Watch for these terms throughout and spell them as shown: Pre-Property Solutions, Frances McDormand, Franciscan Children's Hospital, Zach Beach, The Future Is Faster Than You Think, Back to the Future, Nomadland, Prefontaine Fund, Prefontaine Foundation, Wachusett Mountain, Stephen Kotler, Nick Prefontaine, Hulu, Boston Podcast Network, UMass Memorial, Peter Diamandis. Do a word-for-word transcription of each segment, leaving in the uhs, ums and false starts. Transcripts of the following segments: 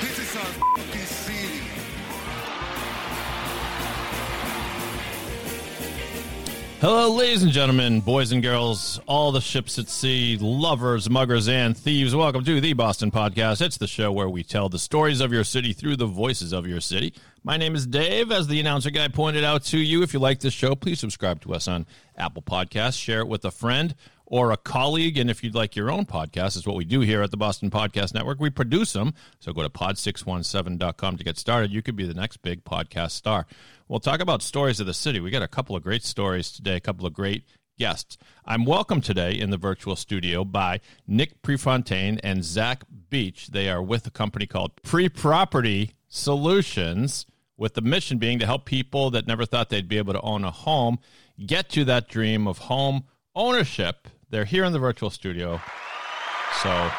This is our f***ing city. Hello, ladies and gentlemen, boys and girls, all the ships at sea, lovers, muggers, and thieves. Welcome to the Boston Podcast. It's the show where we tell the stories of your city through the voices of your city. My name is Dave. As the announcer guy pointed out to you, if you like this show, please subscribe to us on Apple Podcasts, share it with a friend or a colleague, and if you'd like your own podcast, it's what we do here at the Boston Podcast Network. We produce them, so go to pod six one seven dot com to get started. You could be the next big podcast star. We'll talk about stories of the city. We got a couple of great stories today, a couple of great guests. I'm welcomed today in the virtual studio by Nick Prefontaine and Zach Beach. They are with a company called Pre-Property Solutions, with the mission being to help people that never thought they'd be able to own a home get to that dream of home ownership. They're here in the virtual studio. So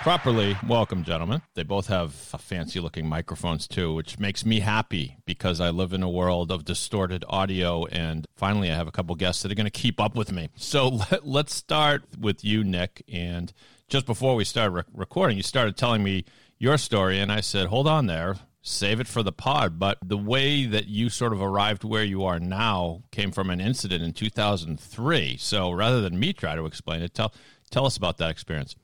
properly welcome, gentlemen. They both have fancy-looking microphones, too, which makes me happy because I live in a world of distorted audio, and finally I have a couple guests that are going to keep up with me. So let, let's start with you, Nick. And just before we started re- recording, you started telling me your story, and I said, hold on there, save it for the pod. But the way that you sort of arrived where you are now came from an incident in two thousand three. So rather than me try to explain it, tell tell us about that experience.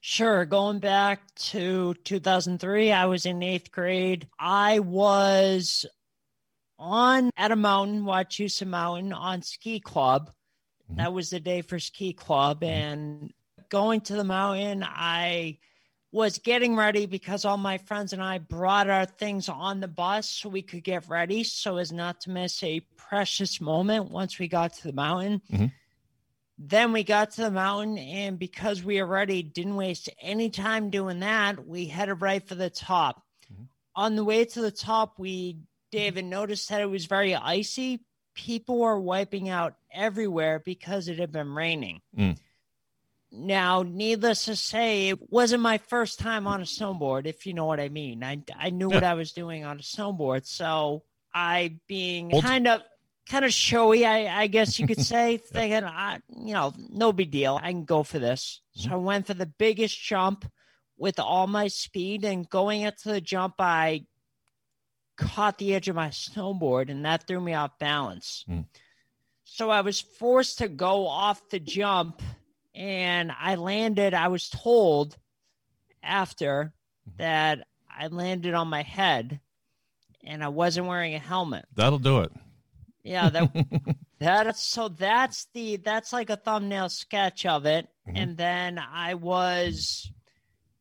Sure. Going back to two thousand three, I was in eighth grade. I was on at a mountain, Wachusett Mountain, on ski club. Mm-hmm. That was the day for ski club. Mm-hmm. And going to the mountain, I was getting ready because all my friends and I brought our things on the bus so we could get ready so as not to miss a precious moment once we got to the mountain. Mm-hmm. Then we got to the mountain, and because we already didn't waste any time doing that, we headed right for the top. Mm-hmm. On the way to the top, we, David, noticed that it was very icy. People were wiping out everywhere because it had been raining. Mm. Now, needless to say, it wasn't my first time on a snowboard, if you know what I mean. I, I knew yeah. what I was doing on a snowboard, so I being Old- kind of... kind of showy, I, I guess you could say, thinking, I, you know, no big deal. I can go for this. So I went for the biggest jump with all my speed, and going up to the jump, I caught the edge of my snowboard, and that threw me off balance. Mm. So I was forced to go off the jump, and I landed, I was told after that I landed on my head, and I wasn't wearing a helmet. That'll do it. Yeah, that that's so that's the that's like a thumbnail sketch of it. Mm-hmm. And then I was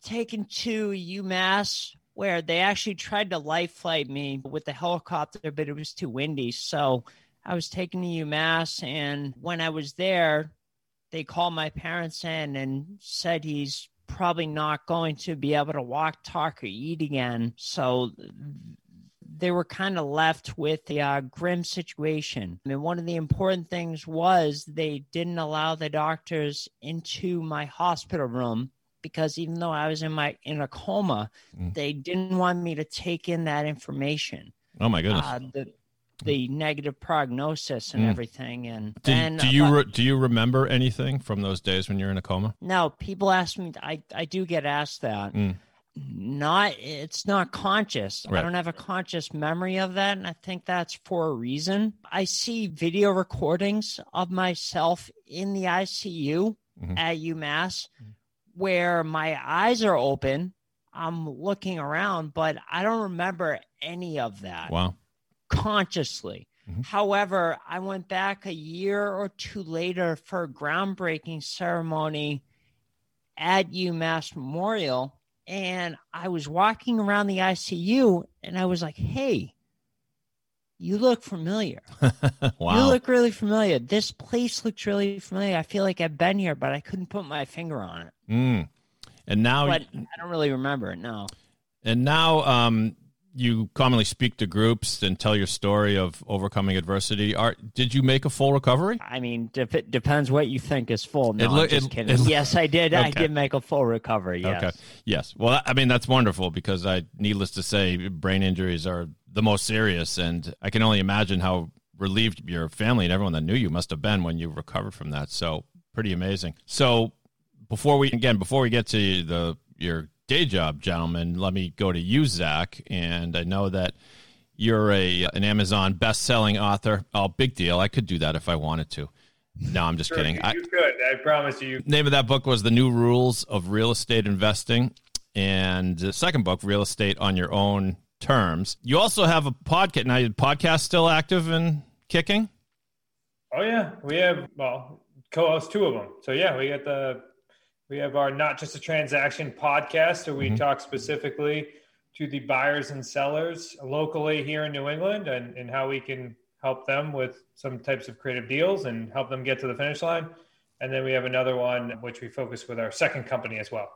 taken to UMass where they actually tried to life flight me with the helicopter, but it was too windy. So I was taken to UMass, and when I was there, they called my parents in and said he's probably not going to be able to walk, talk, or eat again. So they were kind of left with the uh, grim situation. I mean, one of the important things was they didn't allow the doctors into my hospital room because even though I was in my in a coma, mm. they didn't want me to take in that information. Oh my goodness! Uh, the the mm. negative prognosis and mm. everything. And do, and do you about, re- do you remember anything from those days when you're in a coma? No, people ask me. I I do get asked that. Mm. Not, it's not conscious. Right. I don't have a conscious memory of that. And I think that's for a reason. I see video recordings of myself in the I C U mm-hmm. at UMass mm-hmm. where my eyes are open. I'm looking around, but I don't remember any of that. Wow. Consciously. Mm-hmm. However, I went back a year or two later for a groundbreaking ceremony at UMass Memorial. And I was walking around the I C U, and I was like, hey, you look familiar. Wow. You look really familiar. This place looks really familiar. I feel like I've been here, but I couldn't put my finger on it. Mm. And now but I don't really remember it, no. And now um, you commonly speak to groups and tell your story of overcoming adversity. Are, did you make a full recovery? I mean, def- it depends what you think is full. No, lo- I'm just it, kidding. It, yes, I did. Okay. I did make a full recovery, yes. Okay. Yes. Well, I mean, that's wonderful because I, needless to say, brain injuries are the most serious, and I can only imagine how relieved your family and everyone that knew you must have been when you recovered from that. So pretty amazing. So before we, again, before we get to the your day job, gentlemen, let me go to you, Zach. And I know that you're a an Amazon best-selling author. Oh, big deal. I could do that if I wanted to. No, I'm just sure, kidding. You, I, you could. I promise you. Name of that book was The New Rules of Real Estate Investing. And the second book, Real Estate on Your Own Terms. You also have a podcast. Now, your podcast still active and kicking? Oh, yeah. We have, well, co-host two of them. So, yeah, we got the... We have our Not Just a Transaction podcast, where we mm-hmm. talk specifically to the buyers and sellers locally here in New England and, and how we can help them with some types of creative deals and help them get to the finish line. And then we have another one, which we focus with our second company as well.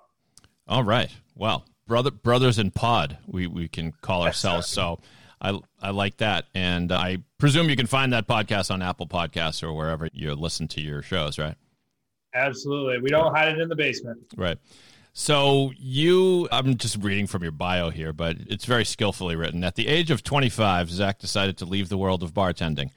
All right. Well, brother, brothers in pod, we, we can call ourselves. So I I like that. And I presume you can find that podcast on Apple Podcasts or wherever you listen to your shows, right? Absolutely. We don't hide it in the basement. Right. So you, I'm just reading from your bio here, but it's very skillfully written. At the age of twenty-five, Zach decided to leave the world of bartending.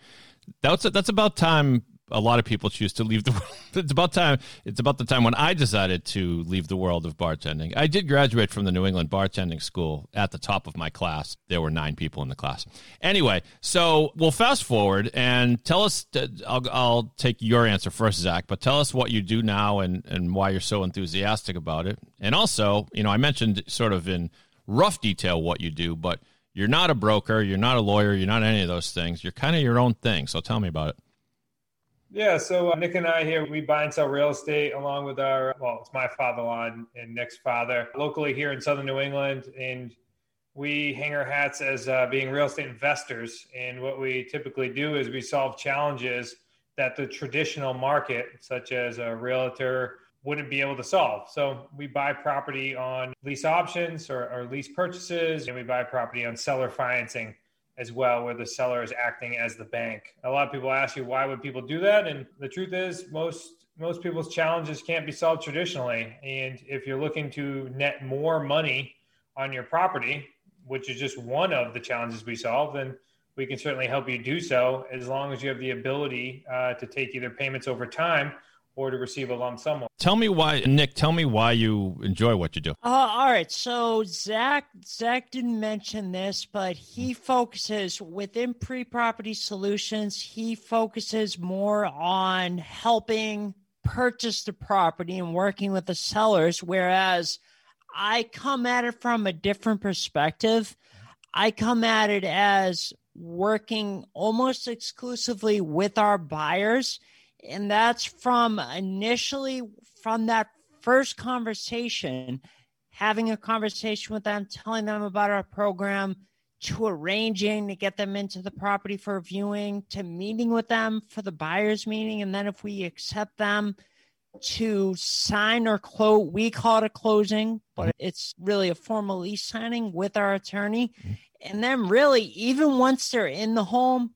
That's that's about time a lot of people choose to leave the world. It's about time. It's about the time when I decided to leave the world of bartending. I did graduate from the New England Bartending School at the top of my class. There were nine people in the class. Anyway, so we'll fast forward and tell us, I'll, I'll take your answer first, Zach, but tell us what you do now and, and why you're so enthusiastic about it. And also, you know, I mentioned sort of in rough detail what you do, but you're not a broker, you're not a lawyer, you're not any of those things. You're kind of your own thing. So tell me about it. Yeah, so Nick and I here, we buy and sell real estate along with our, well, it's my father-in-law and Nick's father, locally here in Southern New England. And we hang our hats as uh, being real estate investors. And what we typically do is we solve challenges that the traditional market, such as a realtor, wouldn't be able to solve. So we buy property on lease options or, or lease purchases, and we buy property on seller financing as well, where the seller is acting as the bank. A lot of people ask you, why would people do that? And the truth is most most people's challenges can't be solved traditionally. And if you're looking to net more money on your property, which is just one of the challenges we solve, then we can certainly help you do so, as long as you have the ability uh, to take either payments over time or to receive a lump sum. Tell me why, Nick, tell me why you enjoy what you do. Uh, all right. So Zach, Zach didn't mention this, but he focuses within Pre-Property Solutions. He focuses more on helping purchase the property and working with the sellers, whereas I come at it from a different perspective. I come at it as working almost exclusively with our buyers. And that's from initially from that first conversation, having a conversation with them, telling them about our program, to arranging to get them into the property for viewing, to meeting with them for the buyer's meeting. And then if we accept them, to sign or close, we call it a closing, but it's really a formal lease signing with our attorney. And then really, even once they're in the home,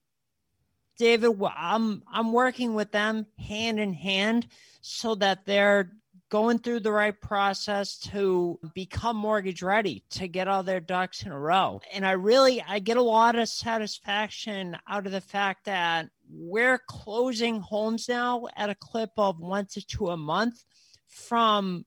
David, I'm I'm working with them hand in hand so that they're going through the right process to become mortgage ready, to get all their ducks in a row. And I really, I get a lot of satisfaction out of the fact that we're closing homes now at a clip of one to two a month from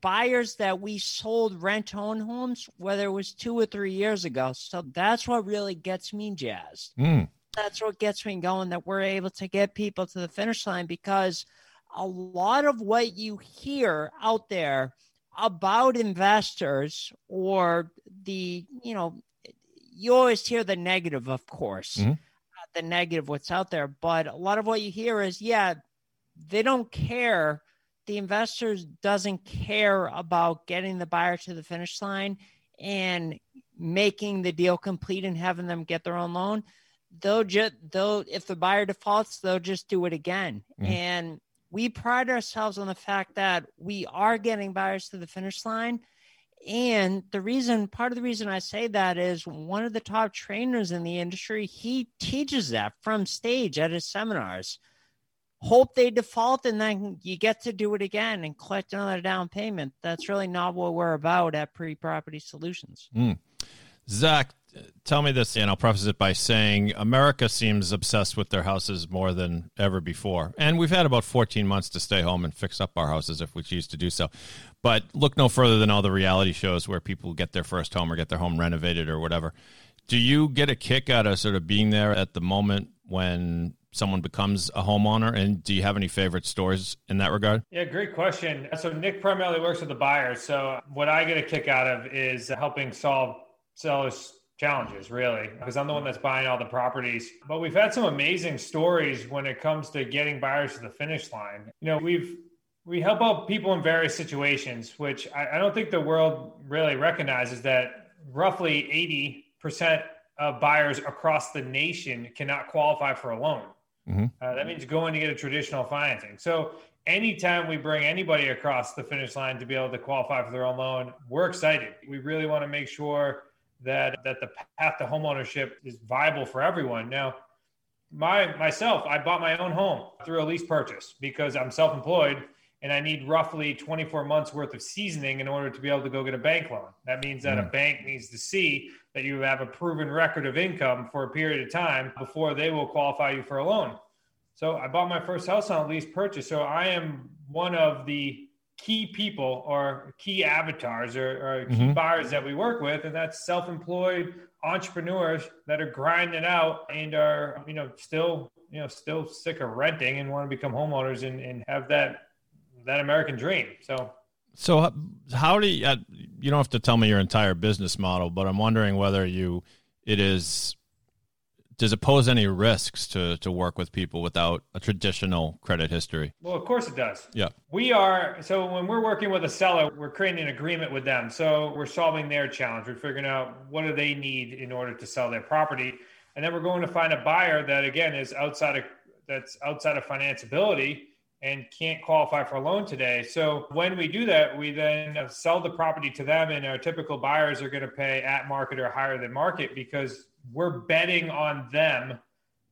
buyers that we sold rent-owned homes, whether it was two or three years ago. So that's what really gets me jazzed. Mm. That's what gets me going, that we're able to get people to the finish line, because a lot of what you hear out there about investors or the, you know, you always hear the negative, of course, mm-hmm. the negative what's out there. But a lot of what you hear is, yeah, they don't care. The investors doesn't care about getting the buyer to the finish line and making the deal complete and having them get their own loan. They'll just, they'll, if the buyer defaults, they'll just do it again. Mm. And we pride ourselves on the fact that we are getting buyers to the finish line. And the reason, part of the reason I say that is one of the top trainers in the industry, he teaches that from stage at his seminars. Hope they default and then you get to do it again and collect another down payment. That's really not what we're about at Pre-Property Solutions. Mm. Zach, tell me this, and I'll preface it by saying America seems obsessed with their houses more than ever before. And we've had about fourteen months to stay home and fix up our houses if we choose to do so. But look no further than all the reality shows where people get their first home or get their home renovated or whatever. Do you get a kick out of sort of being there at the moment when someone becomes a homeowner? And do you have any favorite stories in that regard? Yeah, great question. So Nick primarily works with the buyers. So what I get a kick out of is helping solve sellers' challenges, really, because I'm the one that's buying all the properties. But we've had some amazing stories when it comes to getting buyers to the finish line. You know, we've we help out people in various situations, which I, I don't think the world really recognizes that roughly eighty percent of buyers across the nation cannot qualify for a loan. Mm-hmm. Uh, that means going to get a traditional financing. So anytime we bring anybody across the finish line to be able to qualify for their own loan, we're excited. We really want to make sure that that the path to homeownership is viable for everyone. Now, my myself, I bought my own home through a lease purchase because I'm self-employed and I need roughly twenty-four months worth of seasoning in order to be able to go get a bank loan. That means that mm. a bank needs to see that you have a proven record of income for a period of time before they will qualify you for a loan. So I bought my first house on a lease purchase. So I am one of the key people or key avatars or, or key mm-hmm. buyers that we work with, and that's self-employed entrepreneurs that are grinding out and are, you know, still, you know, still sick of renting and want to become homeowners and, and have that, that American dream. So, so how do you, uh, you don't have to tell me your entire business model, but I'm wondering whether you, it is, does it pose any risks to, to work with people without a traditional credit history? Well, of course it does. Yeah. We are, so when we're working with a seller, we're creating an agreement with them. So we're solving their challenge. We're figuring out what do they need in order to sell their property. And then we're going to find a buyer that, again, is outside of, that's outside of financeability and can't qualify for a loan today. So when we do that, we then sell the property to them, and our typical buyers are going to pay at market or higher than market because we're betting on them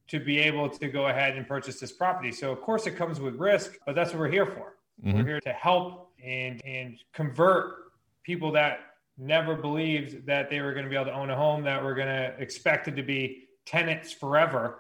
to be able to go ahead and purchase this property. So of course it comes with risk, but that's what we're here for. Mm-hmm. We're here to help and, and convert people that never believed that they were going to be able to own a home, that were going to expect it to be tenants forever,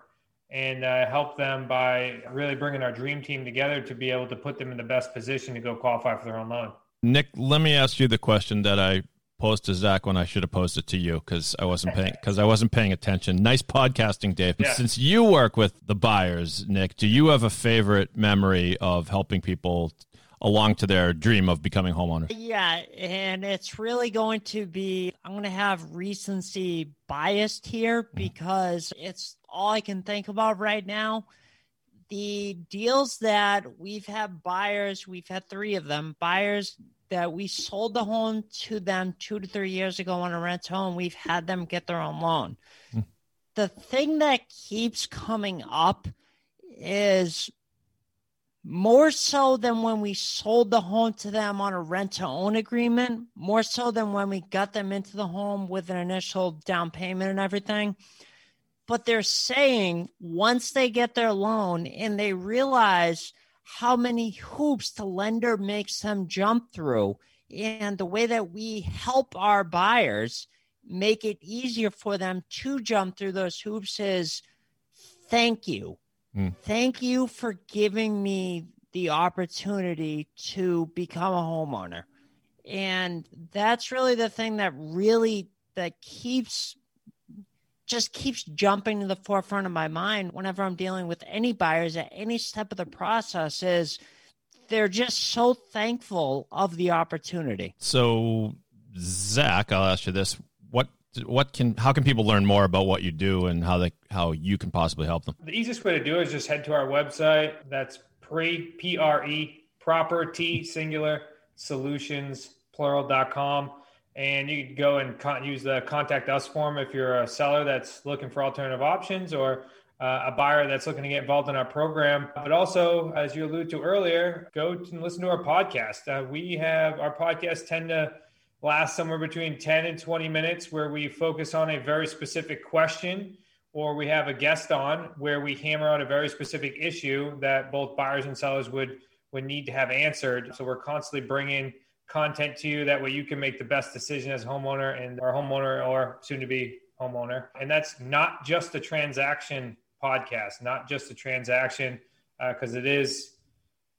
and uh, help them by really bringing our dream team together to be able to put them in the best position to go qualify for their own loan. Nick, let me ask you the question that I posed to Zach when I should have posed it to you because I wasn't paying because I wasn't paying attention. Nice podcasting, Dave. Yeah. Since you work with the buyers, Nick, do you have a favorite memory of helping people along to their dream of becoming homeowners? Yeah, and it's really going to be, I'm going to have recency biased here because it's all I can think about right now. The deals that we've had buyers, we've had three of them, buyers that we sold the home to them two to three years ago on a rental home. We've had them get their own loan. Mm. The thing that keeps coming up is more so than when we sold the home to them on a rent to own agreement, more so than when we got them into the home with an initial down payment and everything. But they're saying once they get their loan and they realize how many hoops the lender makes them jump through. And the way that we help our buyers make it easier for them to jump through those hoops is thank you. Mm. Thank you for giving me the opportunity to become a homeowner. And that's really the thing that really, that keeps just keeps jumping to the forefront of my mind whenever I'm dealing with any buyers at any step of the process is they're just so thankful of the opportunity. So Zach, I'll ask you this. What, what can, how can people learn more about what you do and how they, how you can possibly help them? The easiest way to do it is just head to our website. That's pre P R E property singular solutions, plural dot com. And you can go and con- use the contact us form if you're a seller that's looking for alternative options or uh, a buyer that's looking to get involved in our program. But also, as you alluded to earlier, go to and listen to our podcast. Uh, we have our podcast tend to last somewhere between ten and twenty minutes, where we focus on a very specific question, or we have a guest on where we hammer out a very specific issue that both buyers and sellers would, would need to have answered. So we're constantly bringing content to you. That way you can make the best decision as a homeowner and or homeowner or soon to be homeowner. And that's not just a transaction podcast, not just a transaction, because uh, it is,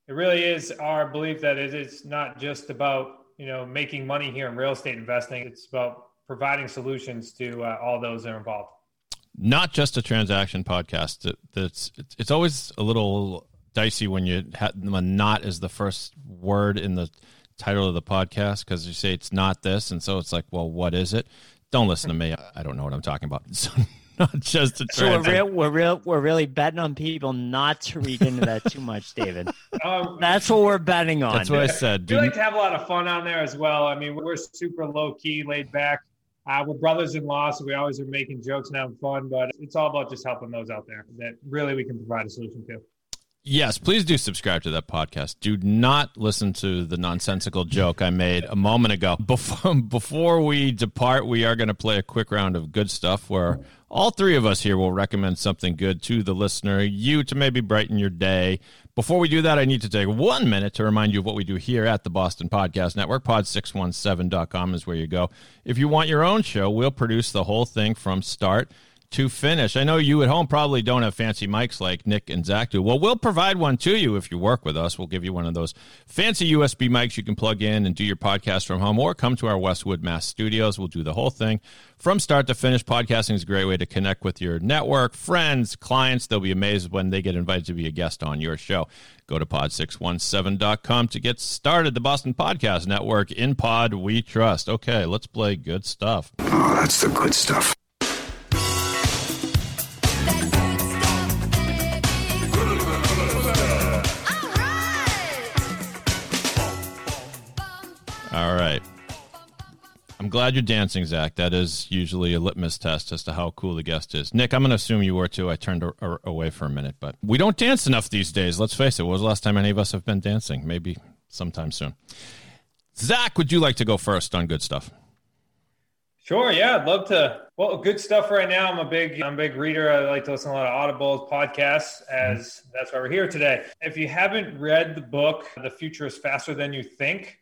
it really is our belief that it is not just about, you know, making money here in real estate investing. It's about providing solutions to uh, all those that are involved. Not just a transaction podcast. That's it, it's always a little dicey when you ha- when "not" is the first word in the title of the podcast, because you say it's not this, and so it's like, well, what is it? Don't listen to me. I don't know what I'm talking about. So not just a transaction. So we're real, we're real, we're really betting on people not to read into that too much, David. Um, that's what we're betting on. That's what I said. We like to have a lot of fun on there as well. I mean, we're super low key, laid back. Uh, we're brothers-in-law, so we always are making jokes and having fun, but it's all about just helping those out there that really we can provide a solution to. Yes, please do subscribe to that podcast. Do not listen to the nonsensical joke I made a moment ago. Before, before we depart, we are going to play a quick round of good stuff where all three of us here will recommend something good to the listener, you to maybe brighten your day. Before we do that, I need to take one minute to remind you of what we do here at the Boston Podcast Network. pod six one seven dot com is where you go. If you want your own show, we'll produce the whole thing from start to finish. I know you at home probably don't have fancy mics like Nick and Zach do. Well, we'll provide one to you if you work with us. We'll give you one of those fancy U S B mics you can plug in and do your podcast from home, or come to our Westwood, Mass studios. We'll do the whole thing from start to finish. Podcasting is a great way to connect with your network, friends, clients. They'll be amazed when they get invited to be a guest on your show. Go to pod six one seven dot com to get started. The Boston Podcast Network, in pod we trust. Okay, let's play good stuff. Oh, that's the good stuff. All right. I'm glad you're dancing, Zach. That is usually a litmus test as to how cool the guest is. Nick, I'm going to assume you were too. I turned a- a- away for a minute, but we don't dance enough these days. Let's face it. When was the last time any of us have been dancing? Maybe sometime soon. Zach, would you like to go first on good stuff? Sure. Yeah, I'd love to. Well, good stuff right now. I'm a big, I'm a big reader. I like to listen to a lot of Audibles, podcasts, as that's why we're here today. If you haven't read the book, The Future Is Faster Than You Think,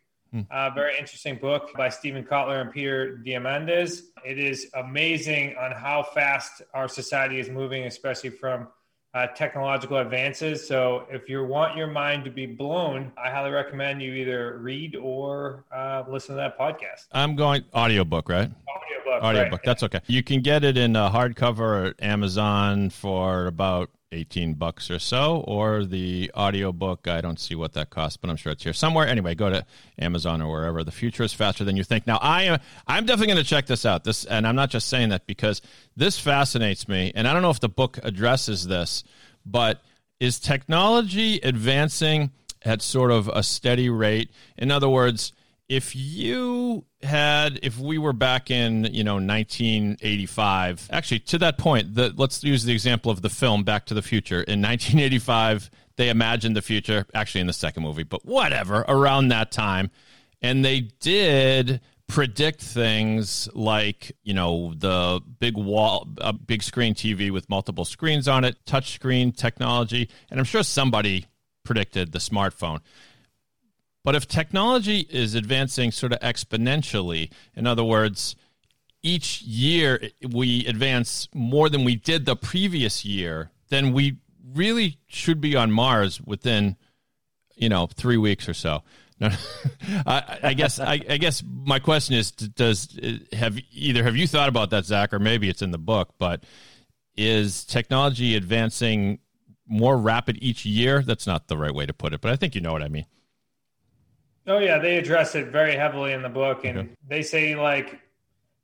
Uh, very interesting book by Stephen Kotler and Peter Diamandis. It is amazing on how fast our society is moving, especially from uh, technological advances. So if you want your mind to be blown, I highly recommend you either read or uh, listen to that podcast. I'm going audiobook, right? Audiobook, audiobook. Right. That's okay. You can get it in a hardcover at Amazon for about eighteen bucks or so, or the audiobook. I don't see what that costs, but I'm sure it's here somewhere. Anyway, go to Amazon or wherever. The Future Is Faster Than You Think. Now, I am, I'm definitely going to check this out. This, and I'm not just saying that because this fascinates me. And I don't know if the book addresses this, but is technology advancing at sort of a steady rate? In other words, if you had, if we were back in, you know, nineteen eighty-five, actually to that point, the, let's use the example of the film Back to the Future. In nineteen eighty-five, they imagined the future, actually in the second movie, but whatever, around that time. And they did predict things like, you know, the big wall, a big screen T V with multiple screens on it, touch screen technology. And I'm sure somebody predicted the smartphone. But if technology is advancing sort of exponentially, in other words, each year we advance more than we did the previous year, then we really should be on Mars within, you know, three weeks or so. Now, I, I guess I, I guess my question is, does have either have you thought about that, Zach, or maybe it's in the book, but is technology advancing more rapid each year? That's not the right way to put it, but I think you know what I mean. Oh, yeah, they address it very heavily in the book, and okay. They say, like,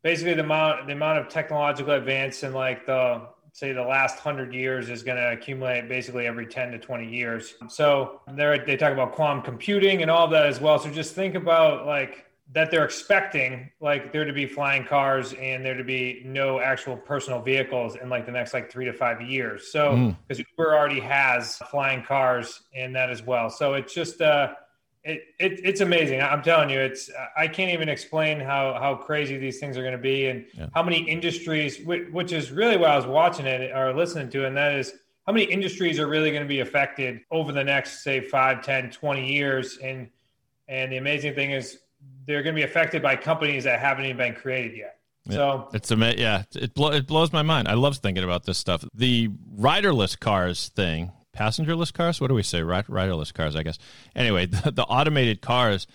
basically the amount the amount of technological advance in, like, the, say, the last one hundred years is going to accumulate basically every ten to twenty years. So they talk about quantum computing and all that as well. So just think about, like, that they're expecting, like, there to be flying cars and there to be no actual personal vehicles in, like, the next, like, three to five years. So because mm. Uber already has flying cars and that as well. So it's just – uh It, it, it's amazing. I'm telling you, it's, I can't even explain how, how crazy these things are going to be and yeah. how many industries, which, which is really what I was watching it or listening to. And that is how many industries are really going to be affected over the next, say, five, ten, twenty years. And, and the amazing thing is they're going to be affected by companies that haven't even been created yet. Yeah. So it's amazing. Yeah. It, blow, it blows my mind. I love thinking about this stuff. The riderless cars thing. Passengerless cars? What do we say? Riderless cars, I guess. Anyway, the, the automated cars.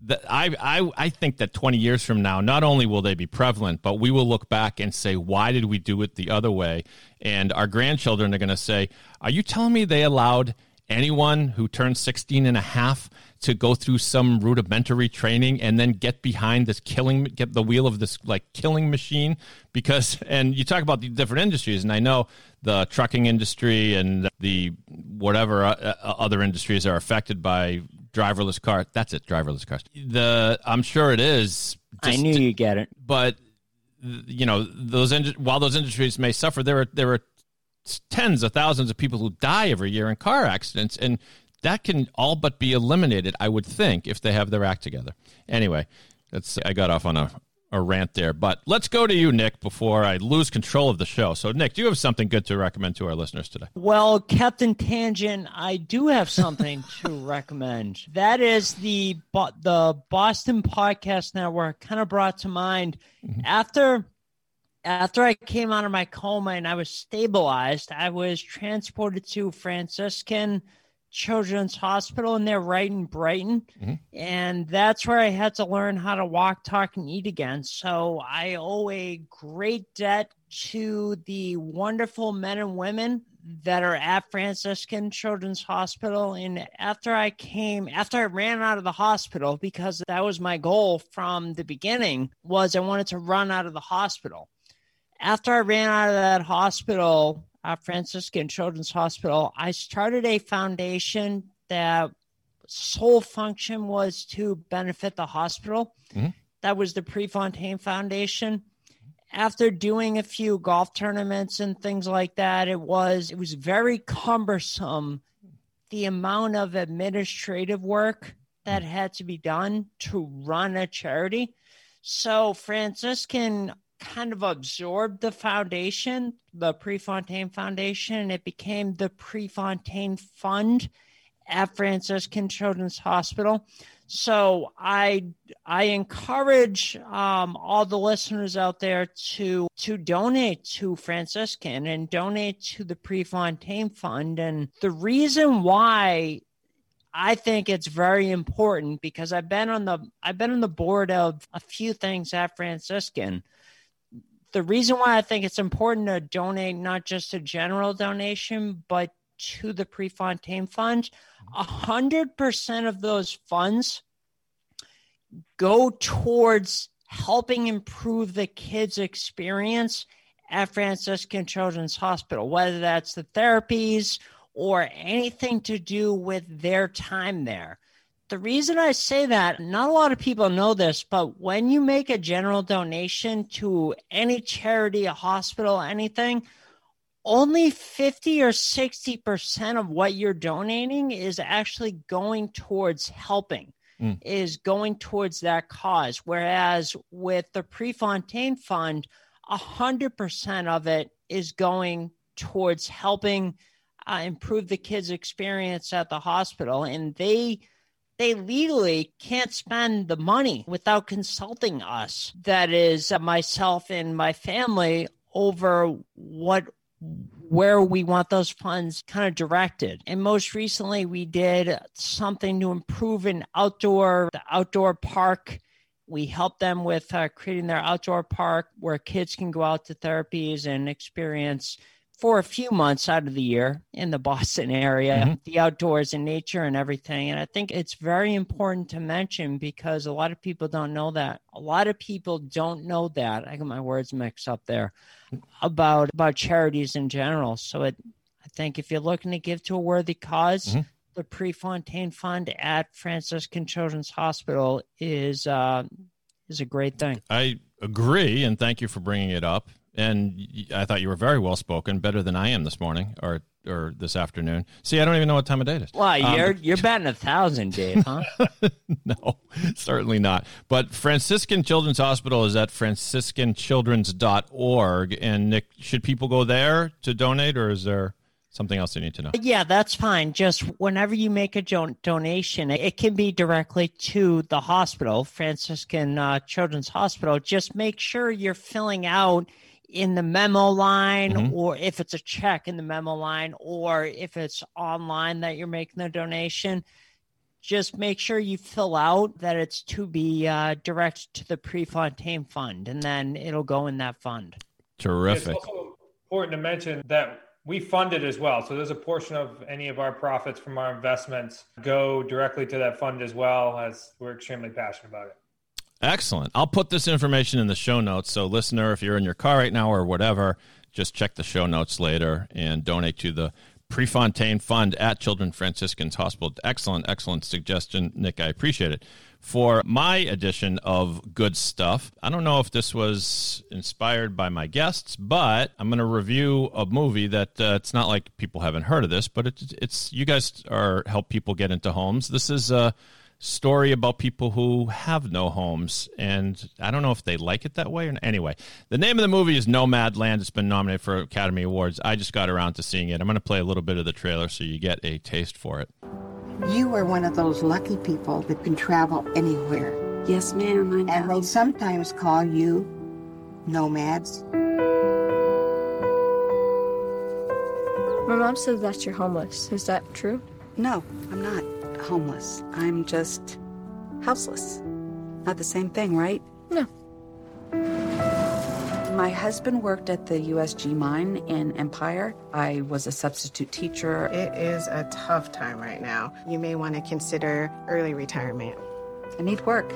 The, I, I I think that twenty years from now, not only will they be prevalent, but we will look back and say, "Why did we do it the other way?" And our grandchildren are going to say, "Are you telling me they allowed anyone who turned sixteen and a half to go through some rudimentary training and then get behind this killing, get the wheel of this like killing machine?" Because, and you talk about the different industries, and I know the trucking industry and the whatever other industries are affected by driverless car. That's it. Driverless cars. The, I'm sure it is. Just, I knew you'd get it. But you know, those, while those industries may suffer, there are, there are tens of thousands of people who die every year in car accidents, and that can all but be eliminated, I would think, if they have their act together. Anyway, that's I got off on a, a rant there, but let's go to you, Nick, before I lose control of the show. So, Nick, do you have something good to recommend to our listeners today? Well, Captain Tangent, I do have something to recommend. That is the, the Boston Podcast Network kind of brought to mind mm-hmm. after... After I came out of my coma and I was stabilized, I was transported to Franciscan Children's Hospital, and they're right in Brighton. Mm-hmm. And that's where I had to learn how to walk, talk, and eat again. So I owe a great debt to the wonderful men and women that are at Franciscan Children's Hospital. And after I came, after I ran out of the hospital, because that was my goal from the beginning, was I wanted to run out of the hospital. After I ran out of that hospital, uh, Franciscan Children's Hospital, I started a foundation that sole function was to benefit the hospital. Mm-hmm. That was the Prefontaine Foundation. After doing a few golf tournaments and things like that, it was it was very cumbersome, the amount of administrative work that had to be done to run a charity. So Franciscan kind of absorbed the foundation, the Prefontaine Foundation, and it became the Prefontaine Fund at Franciscan Children's Hospital. So I I encourage um, all the listeners out there to to donate to Franciscan and donate to the Prefontaine Fund. And the reason why I think it's very important, because I've been on the I've been on the board of a few things at Franciscan. The reason why I think it's important to donate, not just a general donation, but to the Prefontaine Fund, one hundred percent of those funds go towards helping improve the kids' experience at Franciscan Children's Hospital, whether that's the therapies or anything to do with their time there. The reason I say that, not a lot of people know this, but when you make a general donation to any charity, a hospital, anything, only fifty or sixty percent of what you're donating is actually going towards helping, mm. is going towards that cause. Whereas with the Prefontaine Fund, one hundred percent of it is going towards helping uh, improve the kids' experience at the hospital. And they... They legally can't spend the money without consulting us, that is uh, myself and my family, over what, where we want those funds kind of directed. And most recently, we did something to improve an outdoor, the outdoor park. We helped them with uh, creating their outdoor park where kids can go out to therapies and experience for a few months out of the year in the Boston area, mm-hmm. the outdoors and nature and everything. And I think it's very important to mention, because a lot of people don't know that. A lot of people don't know that. I got my words mixed up there about, about charities in general. So it, I think if you're looking to give to a worthy cause, mm-hmm. the Prefontaine Fund at Franciscan Children's Hospital is, uh, is a great thing. I agree. And thank you for bringing it up. And I thought you were very well spoken, better than I am this morning, or or this afternoon. See, I don't even know what time of day it is. Well, um, you're you're batting a thousand, Dave, huh? No, certainly not. But Franciscan Children's Hospital is at franciscan children's dot org. And Nick, should people go there to donate, or is there something else they need to know? Yeah, that's fine. Just whenever you make a don- donation, it can be directly to the hospital, Franciscan uh, Children's Hospital. Just make sure you're filling out in the memo line, mm-hmm. or if it's a check in the memo line, or if it's online that you're making the donation, just make sure you fill out that it's to be uh, direct to the Prefontaine Fund, and then it'll go in that fund. Terrific. It's also important to mention that we fund it as well. So there's a portion of any of our profits from our investments go directly to that fund as well, as we're extremely passionate about it. Excellent. I'll put this information in the show notes. So listener, if you're in your car right now or whatever, just check the show notes later and donate to the Prefontaine Fund at Children Franciscan's Hospital. Excellent, excellent suggestion, Nick. I appreciate it. For my edition of Good Stuff, I don't know if this was inspired by my guests, but I'm going to review a movie that uh, it's not like people haven't heard of this, but it's, it's you guys are help people get into homes. This is a story about people who have no homes, and I don't know if they like it that way. Or anyway, the name of the movie is Nomadland. It's been nominated for Academy Awards. I just got around to seeing it. I'm going to play a little bit of the trailer so you get a taste for it. You are one of those lucky people that can travel anywhere. Yes, ma'am. I know. And they sometimes call you nomads. My mom said that you're homeless. Is that true? No, I'm not homeless. I'm just houseless. Not the same thing, right? No. My husband worked at the U S G mine in Empire. I was a substitute teacher. It is a tough time right now. You may want to consider early retirement. I need work.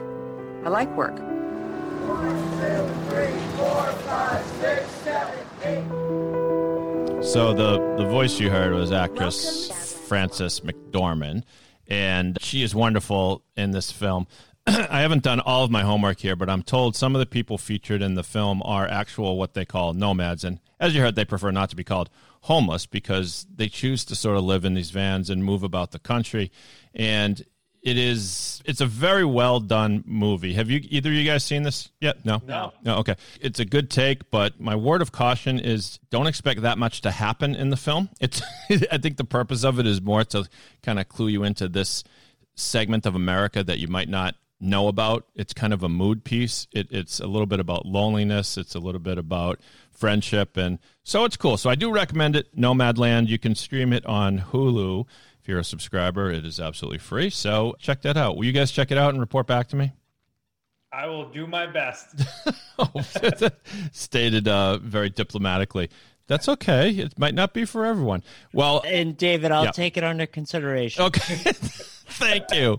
I like work. One, two, three, four, five, six, seven, eight. So the, the voice you heard was actress Frances McDormand. And she is wonderful in this film. I haven't done all of my homework here, but I'm told some of the people featured in the film are actual what they call nomads. And as you heard, they prefer not to be called homeless because they choose to sort of live in these vans and move about the country. And it is, it's a very well done movie. Have you, either of you guys seen this yet? No? No. No, okay. It's a good take, but my word of caution is don't expect that much to happen in the film. It's, I think the purpose of it is more to kind of clue you into this segment of America that you might not know about. It's kind of a mood piece. It, it's a little bit about loneliness. It's a little bit about friendship. And so it's cool. So I do recommend it, Nomadland. You can stream it on Hulu. If you're a subscriber, it is absolutely free. So check that out. Will you guys check it out and report back to me? I will do my best. Oh, stated uh, very diplomatically. That's okay. It might not be for everyone. Well, and David, I'll yeah. take it under consideration. Okay. Thank you.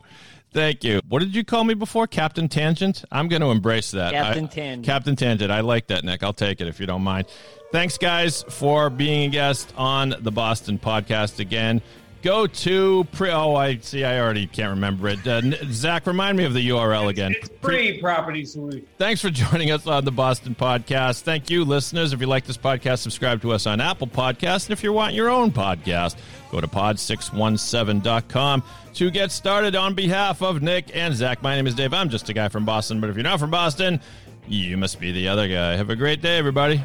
Thank you. What did you call me before? Captain Tangent? I'm going to embrace that. Captain I, Tangent. Captain Tangent. I like that, Nick. I'll take it if you don't mind. Thanks, guys, for being a guest on the Boston Podcast again. Go to pre. Oh, I see. I already can't remember it. Uh, Zach, remind me of the U R L again. It's Pre-Property Solutions. Thanks for joining us on the Boston Podcast. Thank you, listeners. If you like this podcast, subscribe to us on Apple Podcasts. And if you want your own podcast, go to pod six one seven dot com to get started. On behalf of Nick and Zach, my name is Dave. I'm just a guy from Boston. But if you're not from Boston, you must be the other guy. Have a great day, everybody.